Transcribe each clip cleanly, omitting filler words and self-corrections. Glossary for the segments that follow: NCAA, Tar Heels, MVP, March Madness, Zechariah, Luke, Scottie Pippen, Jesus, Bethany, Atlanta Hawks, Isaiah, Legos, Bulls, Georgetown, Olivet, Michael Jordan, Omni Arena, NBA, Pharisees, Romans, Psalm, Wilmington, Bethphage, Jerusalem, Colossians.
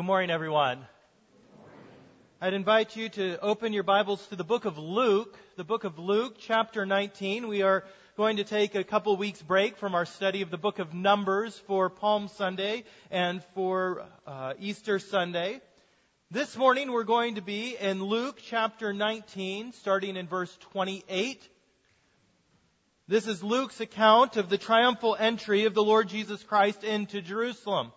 Good morning, everyone. Good morning. I'd invite you to open your Bibles to the book of Luke, chapter 19. We are going to take a couple weeks break from our study of the book of Numbers for Palm Sunday and for Easter Sunday. This morning we're going to be in Luke chapter 19, starting in verse 28. This is Luke's account of the triumphal entry of the Lord Jesus Christ into Jerusalem.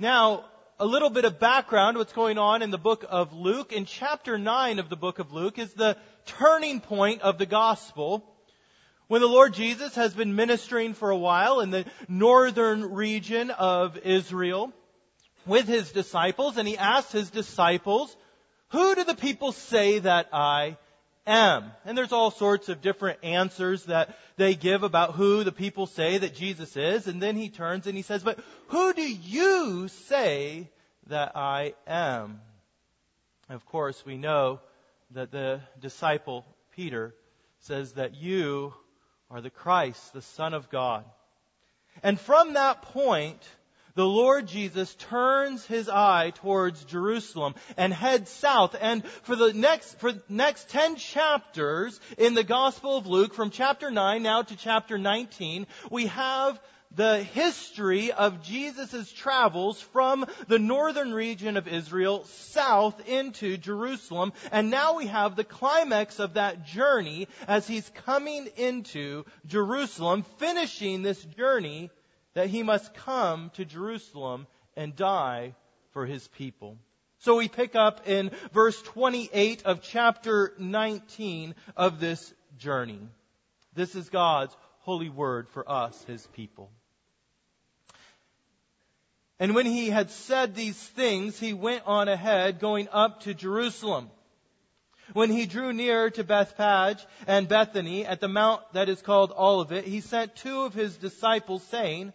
Now, a little bit of background, what's going on in the book of Luke. In chapter 9 of the book of Luke is the turning point of the gospel when the Lord Jesus has been ministering for a while in the northern region of Israel with his disciples. And he asks his disciples, "Who do the people say that I am?" And there's all sorts of different answers that they give about who the people say that Jesus is. And then he turns and he says, "But who do you say that I am?" And of course, we know that the disciple Peter says that you are the Christ, the Son of God. And from that point, the Lord Jesus turns his eye towards Jerusalem and heads south. And for the next 10 chapters in the Gospel of Luke, from chapter 9 now to chapter 19, we have the history of Jesus' travels from the northern region of Israel south into Jerusalem. And now we have the climax of that journey as he's coming into Jerusalem, finishing this journey that he must come to Jerusalem and die for his people. So we pick up in verse 28 of chapter 19 of this journey. This is God's holy word for us, his people. "And when he had said these things, he went on ahead, going up to Jerusalem. When he drew near to Bethphage and Bethany at the mount that is called Olivet, he sent two of his disciples, saying,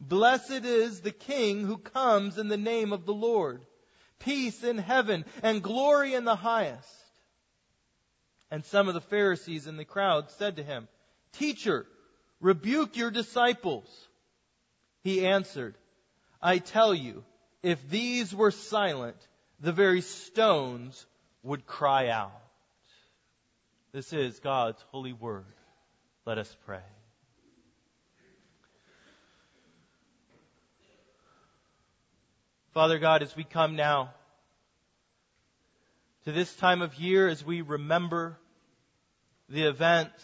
'Blessed is the King who comes in the name of the Lord. Peace in heaven and glory in the highest.' And some of the Pharisees in the crowd said to him, 'Teacher, rebuke your disciples.' He answered, 'I tell you, if these were silent, the very stones would cry out.'" This is God's holy word. Let us pray. Father God, as we come now to this time of year, as we remember the events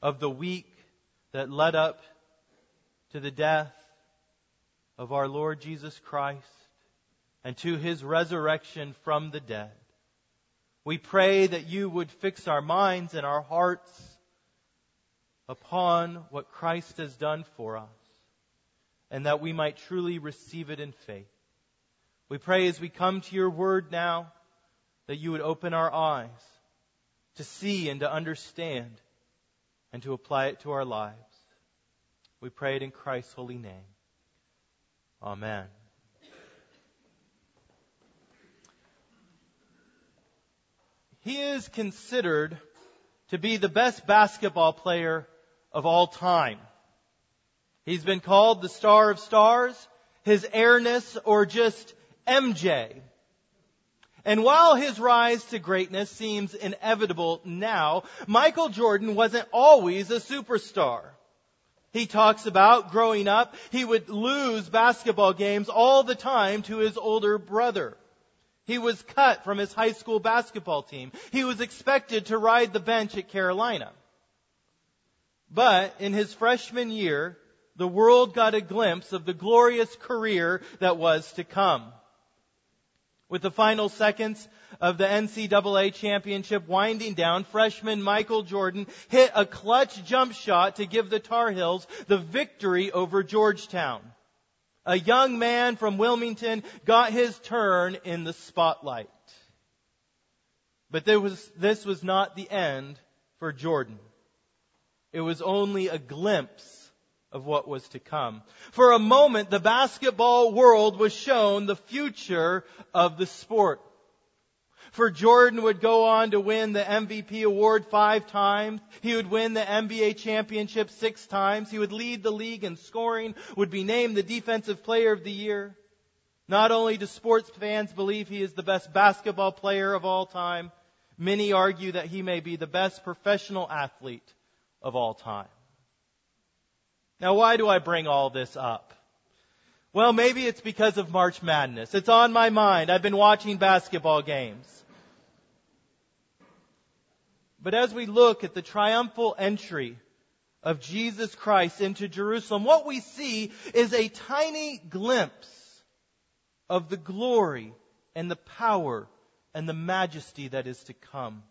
of the week that led up to the death of our Lord Jesus Christ and to his resurrection from the dead, we pray that you would fix our minds and our hearts upon what Christ has done for us, and that we might truly receive it in faith. We pray as we come to your word now that you would open our eyes to see and to understand and to apply it to our lives. We pray it in Christ's holy name. Amen. He is considered to be the best basketball player of all time. He's been called the Star of Stars, his airness, or just MJ. And while his rise to greatness seems inevitable now, Michael Jordan wasn't always a superstar. He talks about growing up, he would lose basketball games all the time to his older brother. He was cut from his high school basketball team. He was expected to ride the bench at Carolina. But in his freshman year, the world got a glimpse of the glorious career that was to come. With the final seconds of the NCAA championship winding down, freshman Michael Jordan hit a clutch jump shot to give the Tar Heels the victory over Georgetown. A young man from Wilmington got his turn in the spotlight. But this was not the end for Jordan. It was only a glimpse of what was to come. For a moment, the basketball world was shown the future of the sport. For Jordan would go on to win the MVP award 5 times. He would win the NBA championship 6 times. He would lead the league in scoring, would be named the Defensive Player of the Year. Not only do sports fans believe he is the best basketball player of all time, many argue that he may be the best professional athlete of all time. Now, why do I bring all this up? Well, maybe it's because of March Madness. It's on my mind. I've been watching basketball games. But as we look at the triumphal entry of Jesus Christ into Jerusalem, what we see is a tiny glimpse of the glory and the power and the majesty that is to come.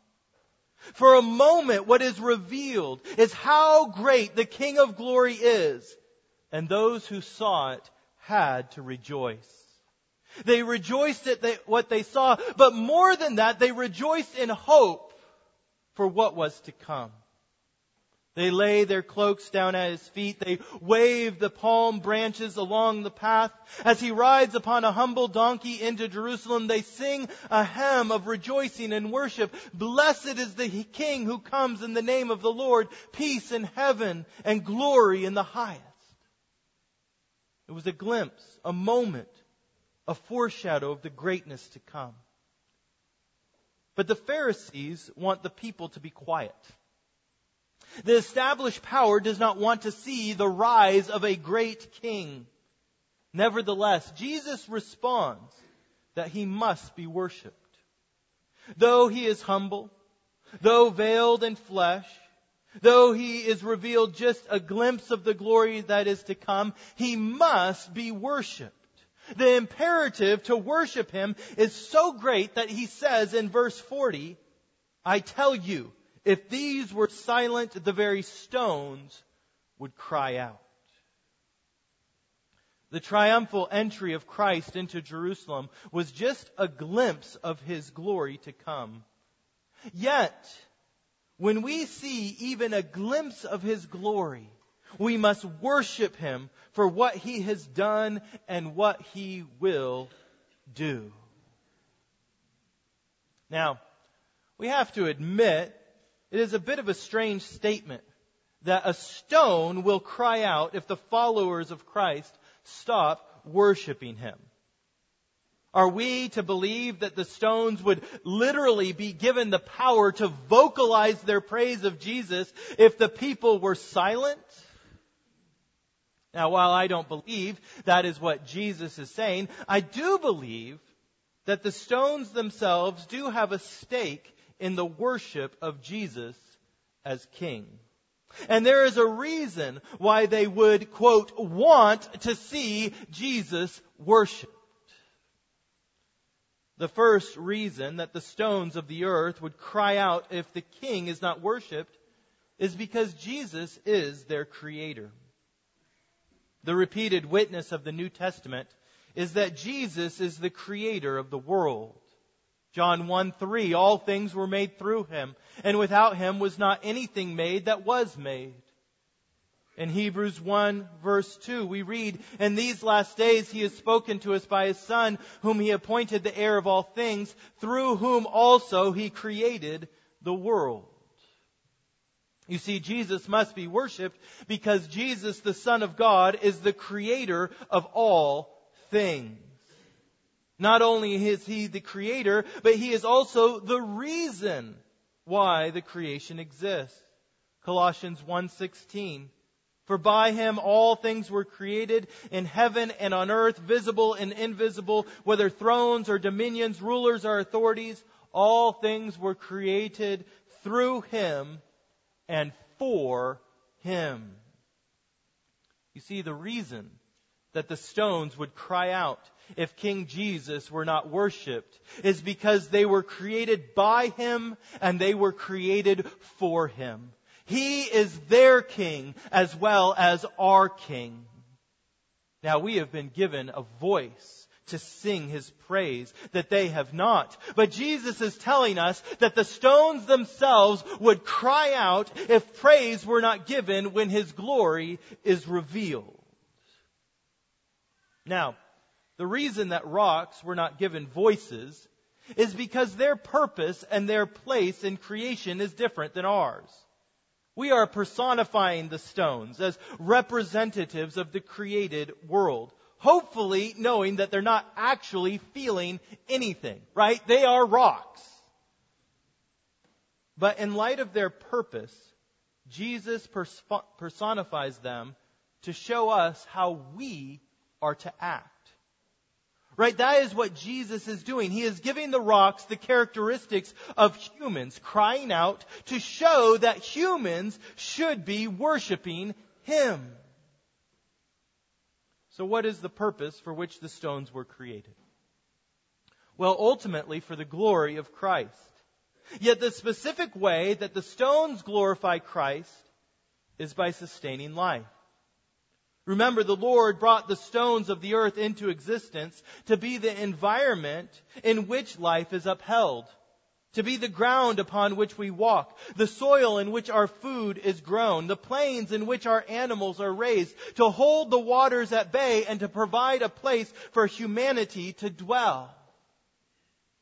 For a moment, what is revealed is how great the King of Glory is, and those who saw it had to rejoice. They rejoiced at what they saw, but more than that, they rejoiced in hope for what was to come. They lay their cloaks down at his feet. They waved the palm branches along the path. As he rides upon a humble donkey into Jerusalem, they sing a hymn of rejoicing and worship. Blessed is the King who comes in the name of the Lord. Peace in heaven and glory in the highest. It was a glimpse, a moment, a foreshadow of the greatness to come. But the Pharisees want the people to be quiet. The established power does not want to see the rise of a great king. Nevertheless, Jesus responds that he must be worshipped. Though he is humble, though veiled in flesh, though he is revealed just a glimpse of the glory that is to come, he must be worshipped. The imperative to worship him is so great that he says in verse 40, I tell you, if these were silent, the very stones would cry out. The triumphal entry of Christ into Jerusalem was just a glimpse of his glory to come. Yet, when we see even a glimpse of his glory, we must worship him for what he has done and what he will do. Now, we have to admit, it is a bit of a strange statement that a stone will cry out if the followers of Christ stop worshiping him. Are we to believe that the stones would literally be given the power to vocalize their praise of Jesus if the people were silent? Now, while I don't believe that is what Jesus is saying, I do believe that the stones themselves do have a stake in the worship of Jesus as King. And there is a reason why they would, quote, want to see Jesus worship. The first reason that the stones of the earth would cry out if the king is not worshipped is because Jesus is their creator. The repeated witness of the New Testament is that Jesus is the creator of the world. John 1:3, all things were made through him, and without him was not anything made that was made. In Hebrews 1 verse 2, we read, in these last days he has spoken to us by his Son, whom he appointed the heir of all things, through whom also he created the world. You see, Jesus must be worshipped because Jesus, the Son of God, is the creator of all things. Not only is he the creator, but he is also the reason why the creation exists. Colossians 1:16. For by him all things were created in heaven and on earth, visible and invisible, whether thrones or dominions, rulers or authorities. All things were created through him and for him. You see, the reason that the stones would cry out if King Jesus were not worshipped is because they were created by him and they were created for him. He is their king as well as our king. Now we have been given a voice to sing his praise that they have not. But Jesus is telling us that the stones themselves would cry out if praise were not given when his glory is revealed. Now, the reason that rocks were not given voices is because their purpose and their place in creation is different than ours. We are personifying the stones as representatives of the created world, hopefully knowing that they're not actually feeling anything, right? They are rocks. But in light of their purpose, Jesus personifies them to show us how we are to act. Right? That is what Jesus is doing. He is giving the rocks the characteristics of humans, crying out to show that humans should be worshiping him. So what is the purpose for which the stones were created? Well, ultimately for the glory of Christ. Yet the specific way that the stones glorify Christ is by sustaining life. Remember, the Lord brought the stones of the earth into existence to be the environment in which life is upheld, to be the ground upon which we walk, the soil in which our food is grown, the plains in which our animals are raised, to hold the waters at bay and to provide a place for humanity to dwell.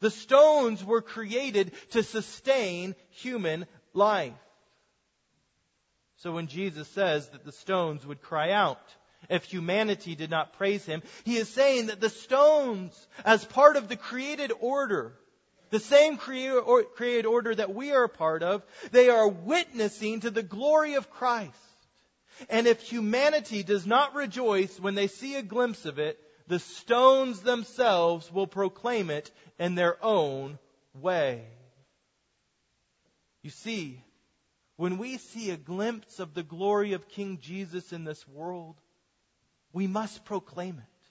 The stones were created to sustain human life. So when Jesus says that the stones would cry out if humanity did not praise him, he is saying that the stones, as part of the created order, the same created order that we are a part of, they are witnessing to the glory of Christ. And if humanity does not rejoice when they see a glimpse of it, the stones themselves will proclaim it in their own way. You see, when we see a glimpse of the glory of King Jesus in this world, we must proclaim it.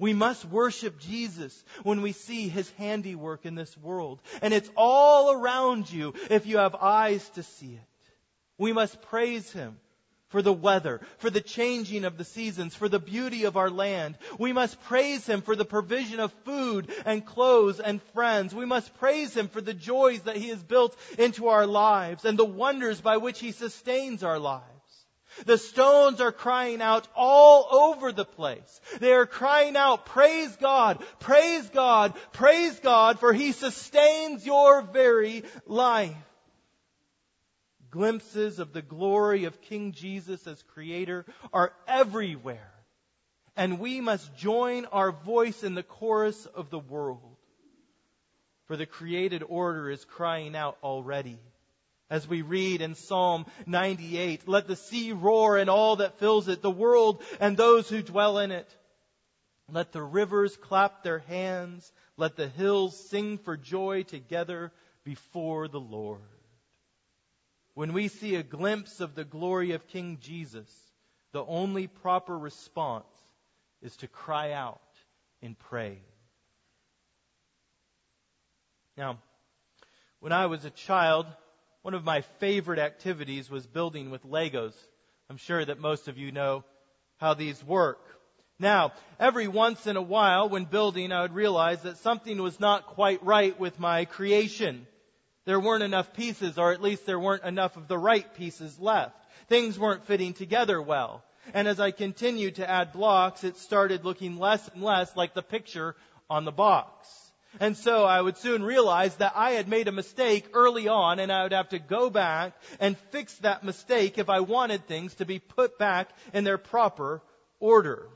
We must worship Jesus when we see his handiwork in this world. And it's all around you if you have eyes to see it. We must praise him for the weather, for the changing of the seasons, for the beauty of our land. We must praise him for the provision of food and clothes and friends. We must praise him for the joys that he has built into our lives and the wonders by which he sustains our lives. The stones are crying out all over the place. They are crying out, praise God, praise God, praise God, for he sustains your very life. Glimpses of the glory of King Jesus as Creator are everywhere, and we must join our voice in the chorus of the world. For the created order is crying out already. As we read in Psalm 98, let the sea roar and all that fills it, the world and those who dwell in it. Let the rivers clap their hands. Let the hills sing for joy together before the Lord. When we see a glimpse of the glory of King Jesus, the only proper response is to cry out in praise. Now, when I was a child, one of my favorite activities was building with Legos. I'm sure that most of you know how these work. Now, every once in a while when building, I would realize that something was not quite right with my creation. There weren't enough pieces, or at least there weren't enough of the right pieces left. Things weren't fitting together well. And as I continued to add blocks, it started looking less and less like the picture on the box. And so I would soon realize that I had made a mistake early on, and I would have to go back and fix that mistake if I wanted things to be put back in their proper order.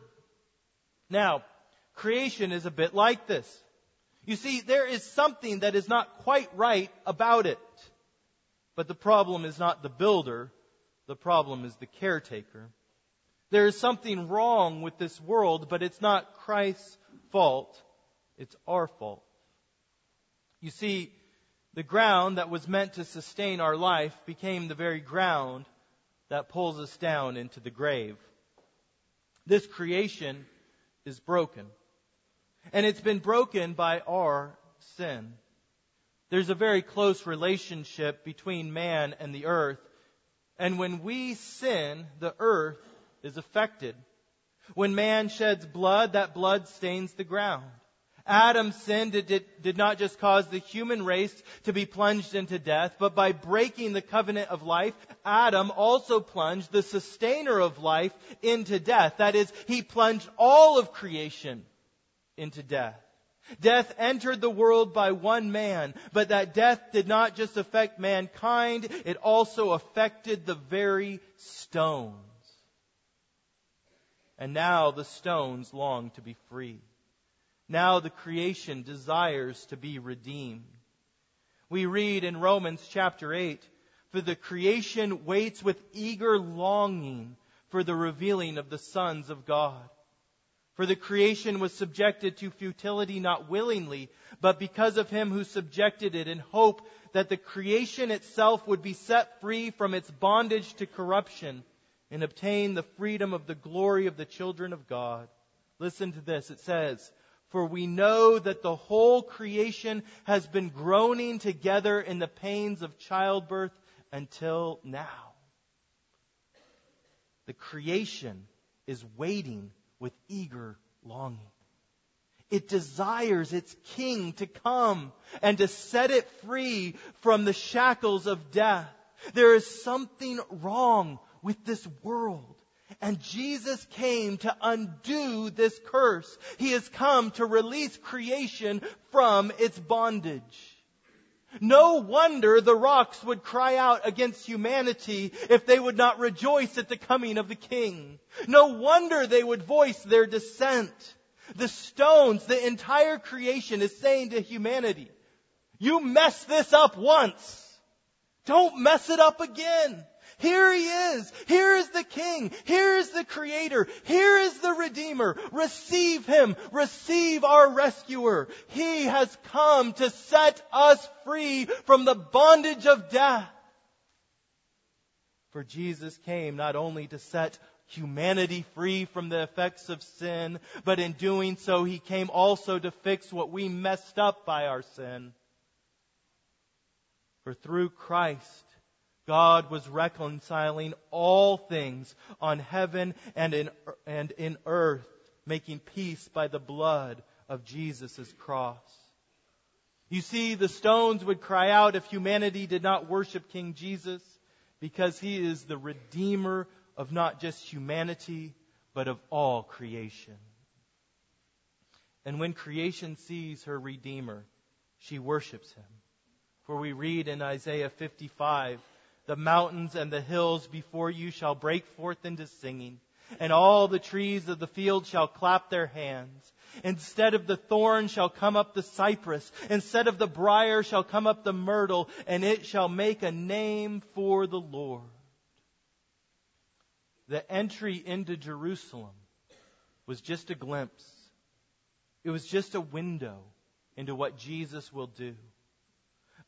Now, creation is a bit like this. You see, there is something that is not quite right about it. But the problem is not the builder, The problem is the caretaker. There is something wrong with this world, but it's not Christ's fault. It's our fault. You see, the ground that was meant to sustain our life became the very ground that pulls us down into the grave. This creation is broken. And it's been broken by our sin. There's a very close relationship between man and the earth. And when we sin, the earth is affected. When man sheds blood, that blood stains the ground. Adam's sin did not just cause the human race to be plunged into death, but by breaking the covenant of life, Adam also plunged the sustainer of life into death. That is, he plunged all of creation into death. Death entered the world by one man, but that death did not just affect mankind, it also affected the very stones. And now the stones long to be free. Now the creation desires to be redeemed. We read in Romans chapter 8, "For the creation waits with eager longing for the revealing of the sons of God. For the creation was subjected to futility not willingly, but because of Him who subjected it, in hope that the creation itself would be set free from its bondage to corruption and obtain the freedom of the glory of the children of God." Listen to this, it says, "For we know that the whole creation has been groaning together in the pains of childbirth until now." The creation is waiting with eager longing. It desires its king to come and to set it free from the shackles of death. There is something wrong with this world. And Jesus came to undo this curse. He has come to release creation from its bondage. No wonder the rocks would cry out against humanity if they would not rejoice at the coming of the King. No wonder they would voice their dissent. The stones, the entire creation is saying to humanity, "You messed this up once. Don't mess it up again. Here He is. Here is the King. Here is the Creator. Here is the Redeemer. Receive Him. Receive our Rescuer. He has come to set us free from the bondage of death." For Jesus came not only to set humanity free from the effects of sin, but in doing so, He came also to fix what we messed up by our sin. For through Christ, God was reconciling all things on heaven and in earth, making peace by the blood of Jesus' cross. You see, the stones would cry out if humanity did not worship King Jesus, because He is the Redeemer of not just humanity, but of all creation. And when creation sees her Redeemer, she worships Him. For we read in Isaiah 55, "The mountains and the hills before you shall break forth into singing, and all the trees of the field shall clap their hands. Instead of the thorn shall come up the cypress, instead of the briar shall come up the myrtle, and it shall make a name for the Lord." The entry into Jerusalem was just a glimpse. It was just a window into what Jesus will do.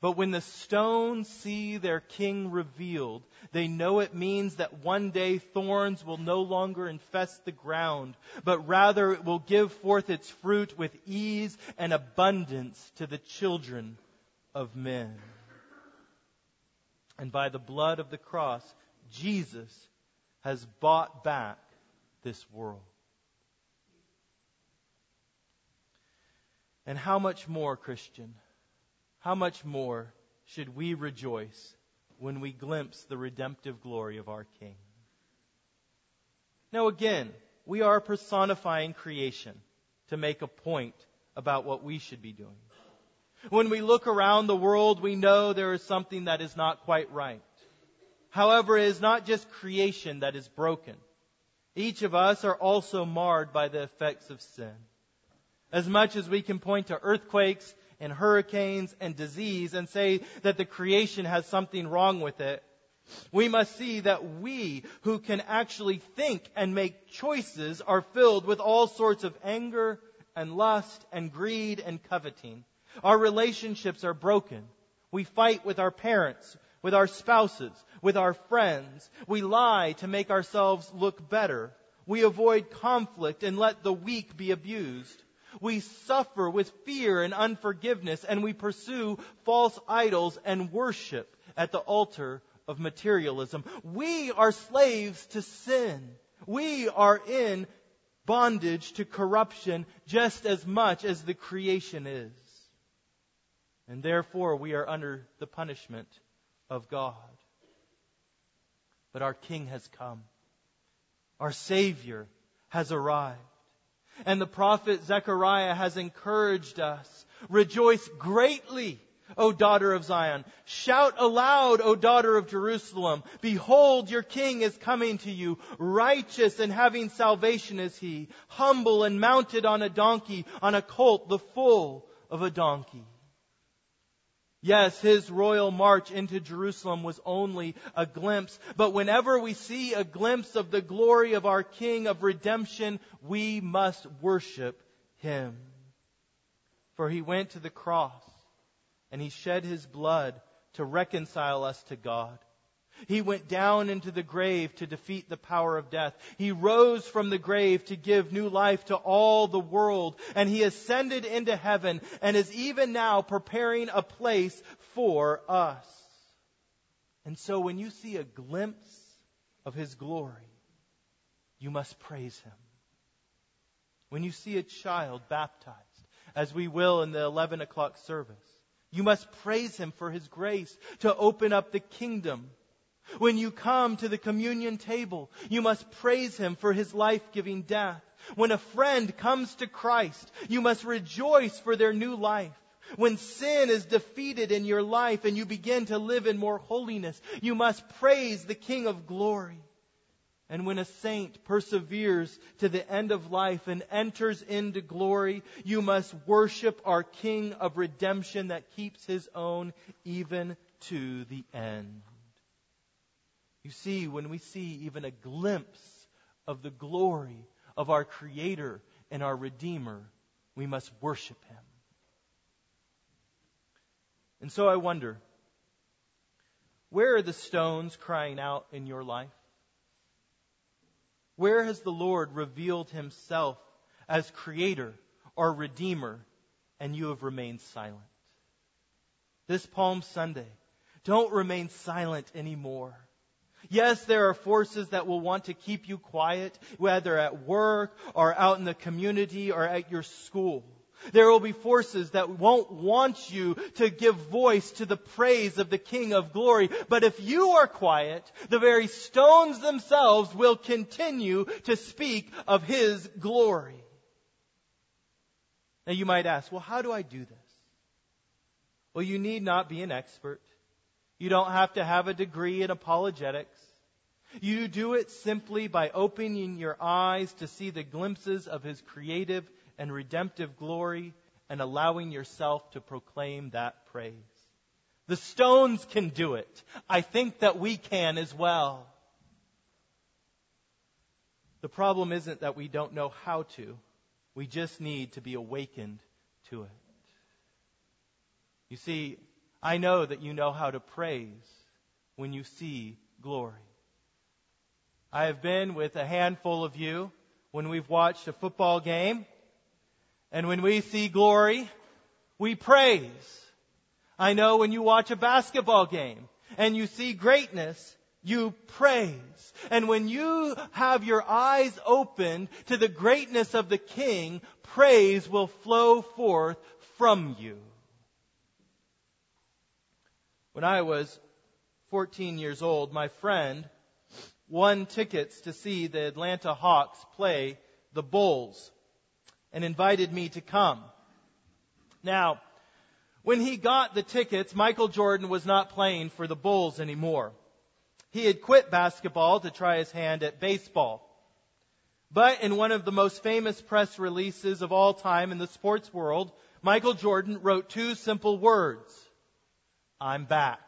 But when the stones see their King revealed, they know it means that one day thorns will no longer infest the ground, but rather it will give forth its fruit with ease and abundance to the children of men. And by the blood of the cross, Jesus has bought back this world. And how much more, Christian? How much more should we rejoice when we glimpse the redemptive glory of our King? Now again, we are personifying creation to make a point about what we should be doing. When we look around the world, we know there is something that is not quite right. However, it is not just creation that is broken. Each of us are also marred by the effects of sin. As much as we can point to earthquakes and hurricanes and disease and say that the creation has something wrong with it, We must see that we who can actually think and make choices are filled with all sorts of anger and lust and greed and coveting. Our relationships are broken. We fight with our parents, with our spouses, with our friends. We lie to make ourselves look better. We avoid conflict and let the weak be abused. We suffer with fear and unforgiveness, and we pursue false idols and worship at the altar of materialism. We are slaves to sin. We are in bondage to corruption just as much as the creation is. And therefore we are under the punishment of God. But our King has come. Our Savior has arrived. And the prophet Zechariah has encouraged us. Rejoice greatly, O daughter of Zion. Shout aloud, O daughter of Jerusalem. Behold, your King is coming to you. Righteous and having salvation is He. Humble and mounted on a donkey, on a colt, the foal of a donkey. Yes, His royal march into Jerusalem was only a glimpse. But whenever we see a glimpse of the glory of our King of redemption, we must worship Him. For He went to the cross and He shed His blood to reconcile us to God. He went down into the grave to defeat the power of death. He rose from the grave to give new life to all the world. And He ascended into heaven and is even now preparing a place for us. And so when you see a glimpse of His glory, you must praise Him. When you see a child baptized, as we will in the 11 o'clock service, you must praise Him for His grace to open up the kingdom. When you come to the communion table, you must praise Him for His life-giving death. When a friend comes to Christ, you must rejoice for their new life. When sin is defeated in your life and you begin to live in more holiness, you must praise the King of glory. And when a saint perseveres to the end of life and enters into glory, you must worship our King of redemption that keeps His own even to the end. You see, when we see even a glimpse of the glory of our Creator and our Redeemer, we must worship Him. And so I wonder, where are the stones crying out in your life? Where has the Lord revealed Himself as Creator or Redeemer, and you have remained silent? This Palm Sunday, don't remain silent anymore. Yes, there are forces that will want to keep you quiet, whether at work or out in the community or at your school. There will be forces that won't want you to give voice to the praise of the King of glory. But if you are quiet, the very stones themselves will continue to speak of His glory. Now you might ask, well, how do I do this? Well, you need not be an expert. You don't have to have a degree in apologetics. You do it simply by opening your eyes to see the glimpses of His creative and redemptive glory and allowing yourself to proclaim that praise. The stones can do it. I think that we can as well. The problem isn't that we don't know how to. We just need to be awakened to it. You see, I know that you know how to praise when you see glory. I have been with a handful of you when we've watched a football game, and when we see glory, we praise. I know when you watch a basketball game and you see greatness, you praise. And when you have your eyes opened to the greatness of the King, praise will flow forth from you. When I was 14 years old, my friend won tickets to see the Atlanta Hawks play the Bulls and invited me to come. Now, when he got the tickets, Michael Jordan was not playing for the Bulls anymore. He had quit basketball to try his hand at baseball. But in one of the most famous press releases of all time in the sports world, Michael Jordan wrote two simple words: "I'm back."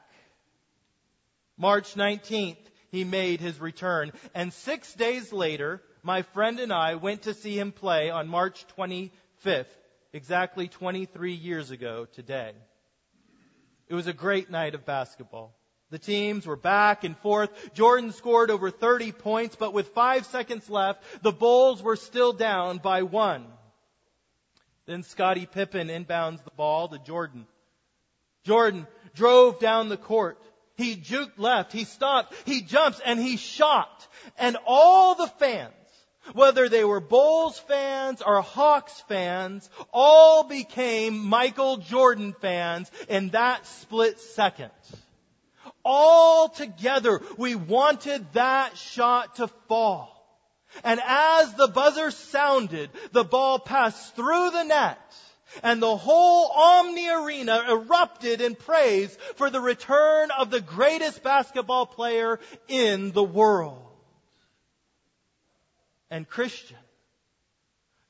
March 19th, he made his return. And 6 days later, my friend and I went to see him play on March 25th, exactly 23 years ago today. It was a great night of basketball. The teams were back and forth. Jordan scored over 30 points, but with 5 seconds left, the Bulls were still down by one. Then Scottie Pippen inbounds the ball to Jordan. Jordan drove down the court. He juked left, he stopped, he jumps, and he shot. And all the fans, whether they were Bulls fans or Hawks fans, all became Michael Jordan fans in that split second. All together, we wanted that shot to fall. And as the buzzer sounded, the ball passed through the net. And the whole Omni Arena erupted in praise for the return of the greatest basketball player in the world. And Christian,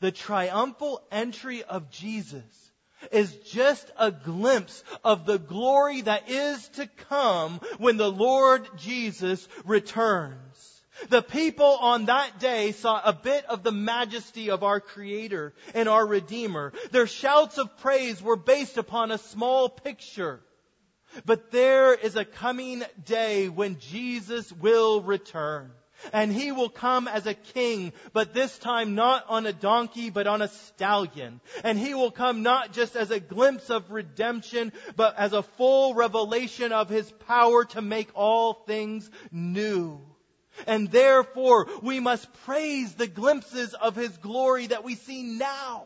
the triumphal entry of Jesus is just a glimpse of the glory that is to come when the Lord Jesus returns. The people on that day saw a bit of the majesty of our Creator and our Redeemer. Their shouts of praise were based upon a small picture. But there is a coming day when Jesus will return. And He will come as a king, but this time not on a donkey, but on a stallion. And He will come not just as a glimpse of redemption, but as a full revelation of His power to make all things new. And therefore, we must praise the glimpses of His glory that we see now,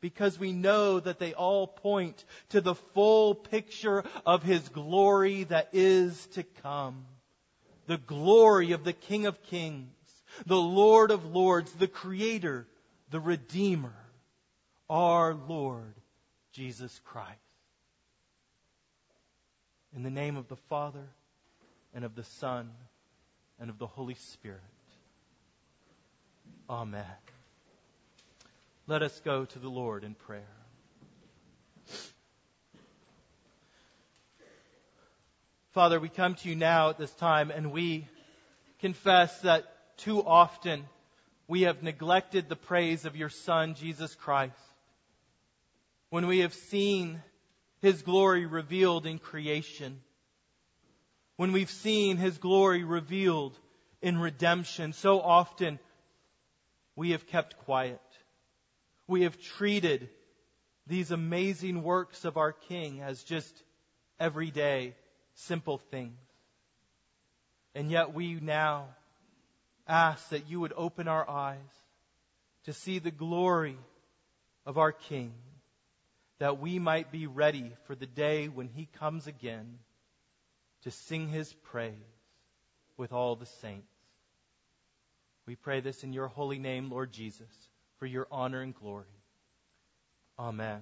because we know that they all point to the full picture of His glory that is to come. The glory of the King of Kings, the Lord of Lords, the Creator, the Redeemer, our Lord Jesus Christ. In the name of the Father, and of the Son, and of the Holy Spirit. Amen. Let us go to the Lord in prayer. Father, we come to You now at this time, and we confess that too often we have neglected the praise of Your Son, Jesus Christ. When we have seen His glory revealed in creation, when we've seen His glory revealed in redemption, so often we have kept quiet. We have treated these amazing works of our King as just everyday, simple things. And yet we now ask that You would open our eyes to see the glory of our King, that we might be ready for the day when He comes again, to sing His praise with all the saints. We pray this in Your holy name, Lord Jesus, for Your honor and glory. Amen.